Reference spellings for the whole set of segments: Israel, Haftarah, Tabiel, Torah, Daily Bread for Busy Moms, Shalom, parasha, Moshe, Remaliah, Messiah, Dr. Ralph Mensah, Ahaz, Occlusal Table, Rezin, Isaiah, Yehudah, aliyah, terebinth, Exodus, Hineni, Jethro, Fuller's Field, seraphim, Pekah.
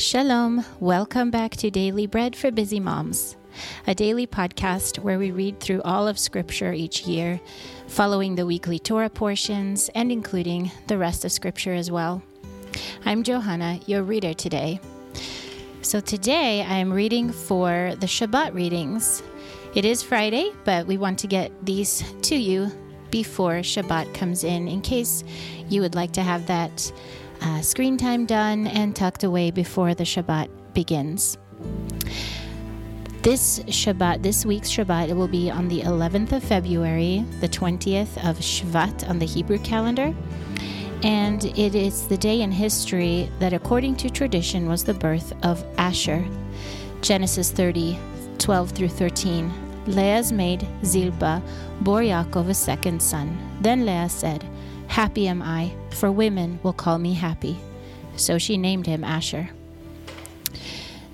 Shalom, welcome back to Daily Bread for Busy Moms, a daily podcast where we read through all of Scripture each year, following the weekly Torah portions and including the rest of Scripture as well. I'm Johanna, your reader today. So today I'm reading for the Shabbat readings. It is Friday, but we want to get these to you before Shabbat comes in case you would like to have that screen time done and tucked away before the Shabbat begins. This week's Shabbat, it will be on the 11th of February, the 20th of Shvat on the Hebrew calendar, and it is the day in history that, according to tradition, was the birth of Asher. Genesis 30, 12 through 13. Leah's maid, Zilpah, bore Yaakov a second son. Then Leah said, "Happy am I, for women will call me happy." So she named him Asher.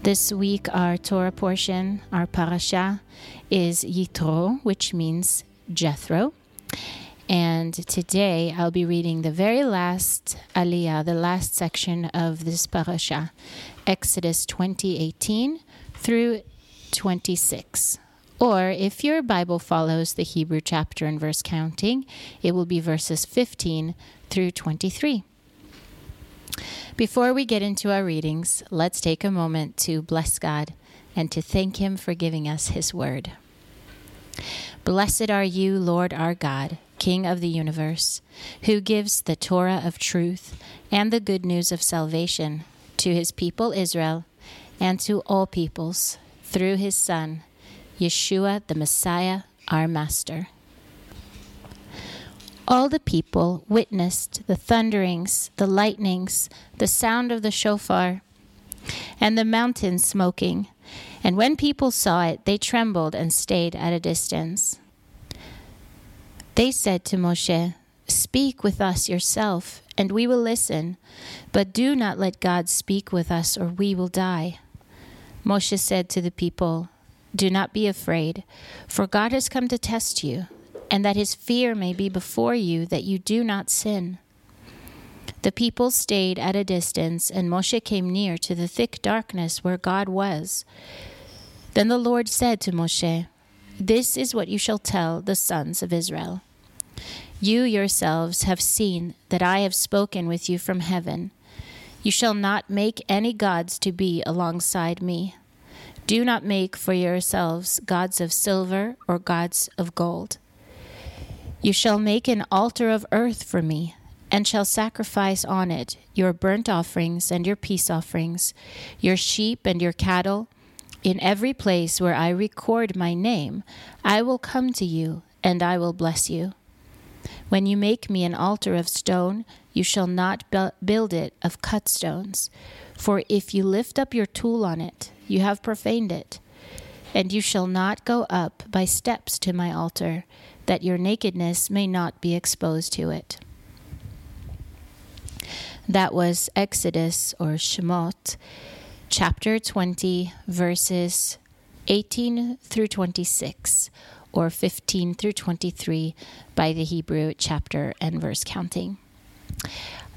This week, our Torah portion, our parasha, is Yitro, which means Jethro. And today, I'll be reading the very last aliyah, the last section of this parasha, Exodus 20:18 through 26. Or, if your Bible follows the Hebrew chapter and verse counting, it will be verses 15 through 23. Before we get into our readings, let's take a moment to bless God and to thank Him for giving us His Word. Blessed are you, Lord our God, King of the universe, who gives the Torah of truth and the good news of salvation to His people Israel and to all peoples through His Son, Yeshua, the Messiah, our Master. All the people witnessed the thunderings, the lightnings, the sound of the shofar, and the mountain smoking. And when people saw it, they trembled and stayed at a distance. They said to Moshe, "Speak with us yourself, and we will listen, but do not let God speak with us, or we will die." Moshe said to the people, "Do not be afraid, for God has come to test you, and that His fear may be before you, that you do not sin." The people stayed at a distance, and Moshe came near to the thick darkness where God was. Then the Lord said to Moshe, "This is what you shall tell the sons of Israel. You yourselves have seen that I have spoken with you from heaven. You shall not make any gods to be alongside me. Do not make for yourselves gods of silver or gods of gold. You shall make an altar of earth for me, and shall sacrifice on it your burnt offerings and your peace offerings, your sheep and your cattle. In every place where I record my name, I will come to you, and I will bless you. When you make me an altar of stone, you shall not build it of cut stones, for if you lift up your tool on it, you have profaned it. And you shall not go up by steps to my altar, that your nakedness may not be exposed to it." That was Exodus, or Shemot, chapter 20, verses 18 through 26, or 15 through 23, by the Hebrew chapter and verse counting.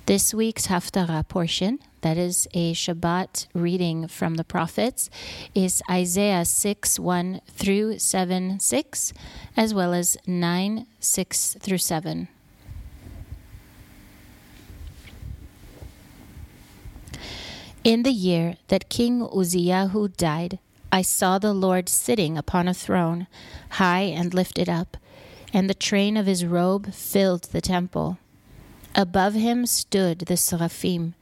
This week's Haftarah portion, that is a Shabbat reading from the prophets, is Isaiah 6:1 through 7:6, as well as 9:6 through 7. "In the year that King Uzziyahu died, I saw the Lord sitting upon a throne, high and lifted up, and the train of His robe filled the temple. Above Him stood the seraphim.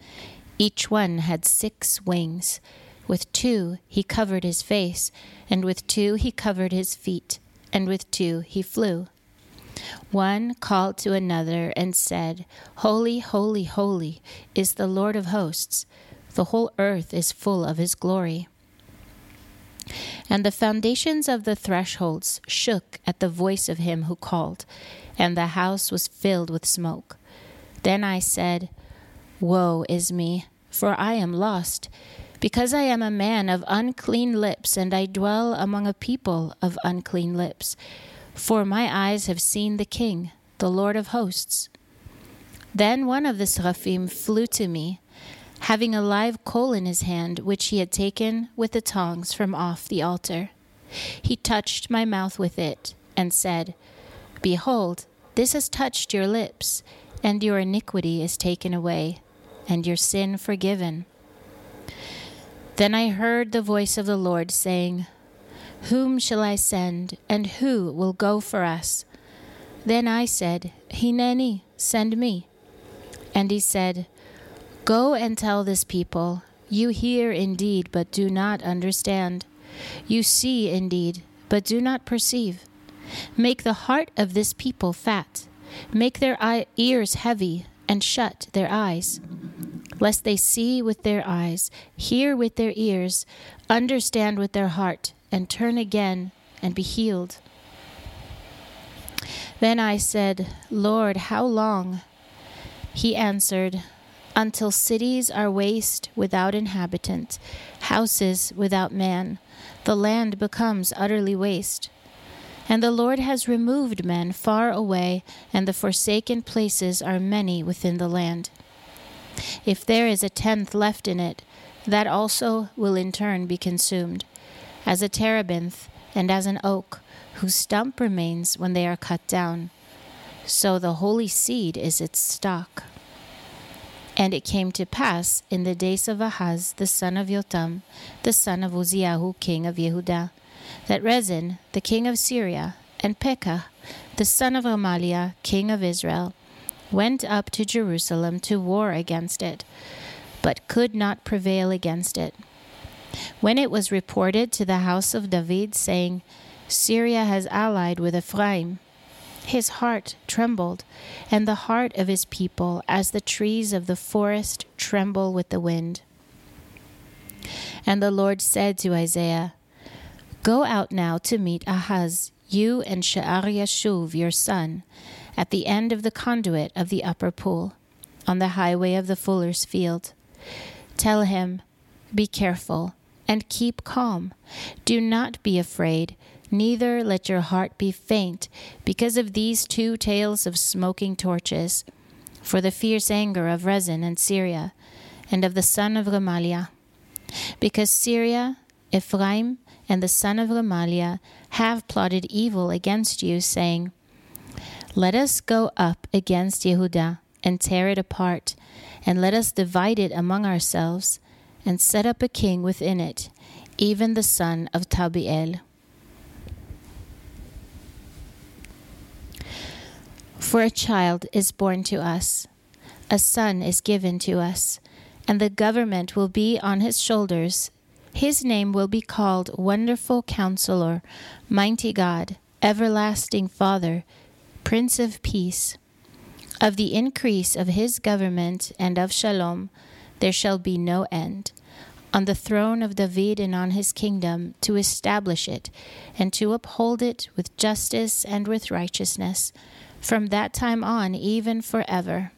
Each one had 6 wings. With 2 he covered His face, and with 2 he covered His feet, and with 2 he flew. One called to another and said, 'Holy, holy, holy is the Lord of hosts. The whole earth is full of His glory.' And the foundations of the thresholds shook at the voice of Him who called, and the house was filled with smoke. Then I said, 'Woe is me, for I am lost, because I am a man of unclean lips, and I dwell among a people of unclean lips. For my eyes have seen the King, the Lord of hosts.' Then one of the seraphim flew to me, having a live coal in his hand, which he had taken with the tongs from off the altar. He touched my mouth with it and said, Behold, this has touched your lips, and your iniquity is taken away, and your sin forgiven. Then I heard the voice of the Lord saying, Whom shall I send, and who will go for us? Then I said, Hineni, send me. And he said, Go and tell this people, You hear indeed, but do not understand. You see indeed, but do not perceive. Make the heart of this people fat. Make their ears heavy, and shut their eyes, lest they see with their eyes, hear with their ears, understand with their heart, and turn again and be healed. Then I said, Lord, how long? He answered, Until cities are waste without inhabitant, houses without man, the land becomes utterly waste. And the Lord has removed men far away, and the forsaken places are many within the land. If there is a tenth left in it, that also will in turn be consumed, as a terebinth and as an oak, whose stump remains when they are cut down. So the holy seed is its stock. And it came to pass in the days of Ahaz, the son of Jotham, the son of Uzziyahu, king of Yehudah, that Rezin, the king of Syria, and Pekah, the son of Remaliah, king of Israel, went up to Jerusalem to war against it, but could not prevail against it. When it was reported to the house of David, saying, Syria has allied with Ephraim, his heart trembled, and the heart of his people, as the trees of the forest tremble with the wind. And the Lord said to Isaiah, Go out now to meet Ahaz, you and Shear-Yashuv, your son, at the end of the conduit of the upper pool, on the highway of the fuller's field. Tell him, Be careful, and keep calm. Do not be afraid, neither let your heart be faint, because of these two tails of smoking torches, for the fierce anger of Rezin and Syria, and of the son of Remaliah. Because Syria, Ephraim, and the son of Remaliah have plotted evil against you, saying, Let us go up against Yehudah and tear it apart, and let us divide it among ourselves, and set up a king within it, even the son of Tabiel. For a child is born to us, a son is given to us, and the government will be on his shoulders. His name will be called Wonderful Counselor, Mighty God, Everlasting Father, Prince of Peace. Of the increase of his government and of Shalom there shall be no end, on the throne of David and on his kingdom, to establish it and to uphold it with justice and with righteousness, from that time on even forever.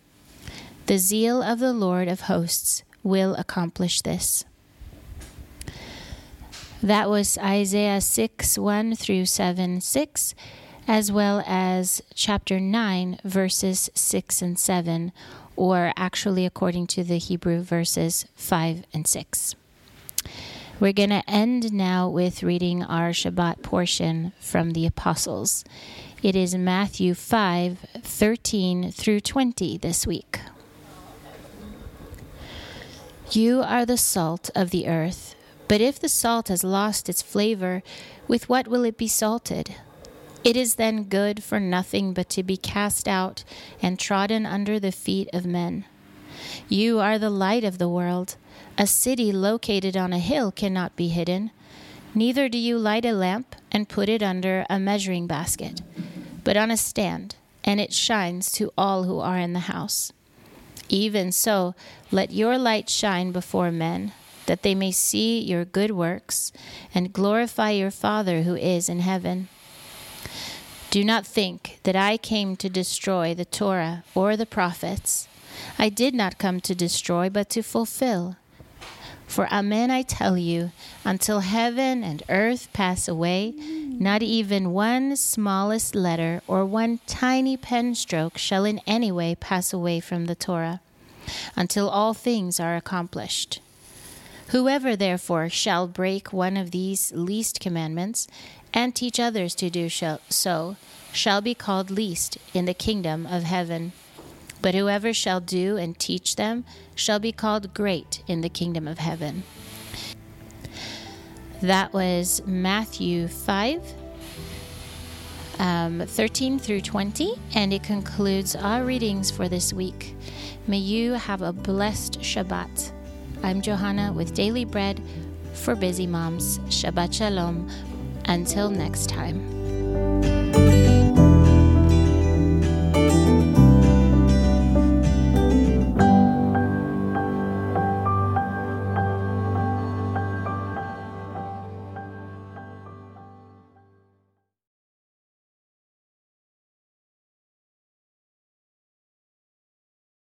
The zeal of the Lord of hosts will accomplish this. That was Isaiah 6:1 through 7:6, as well as chapter 9, verses 6 and 7, or actually according to the Hebrew verses 5 and 6. We're going to end now with reading our Shabbat portion from the Apostles. It is Matthew 5:13 through 20 this week. You are the salt of the earth. But if the salt has lost its flavor, with what will it be salted? It is then good for nothing but to be cast out and trodden under the feet of men. You are the light of the world. A city located on a hill cannot be hidden. Neither do you light a lamp and put it under a measuring basket, but on a stand, and it shines to all who are in the house. Even so, let your light shine before men, that they may see your good works and glorify your Father who is in heaven. Do not think that I came to destroy the Torah or the prophets. I did not come to destroy, but to fulfill. For amen, I tell you, until heaven and earth pass away, not even one smallest letter or one tiny pen stroke shall in any way pass away from the Torah, until all things are accomplished. Whoever, therefore, shall break one of these least commandments and teach others to do so shall be called least in the kingdom of heaven. But whoever shall do and teach them shall be called great in the kingdom of heaven." That was Matthew 5, 13 through 20, and it concludes our readings for this week. May you have a blessed Shabbat. I'm Johanna with Daily Bread for Busy Moms. Shabbat Shalom. Until next time.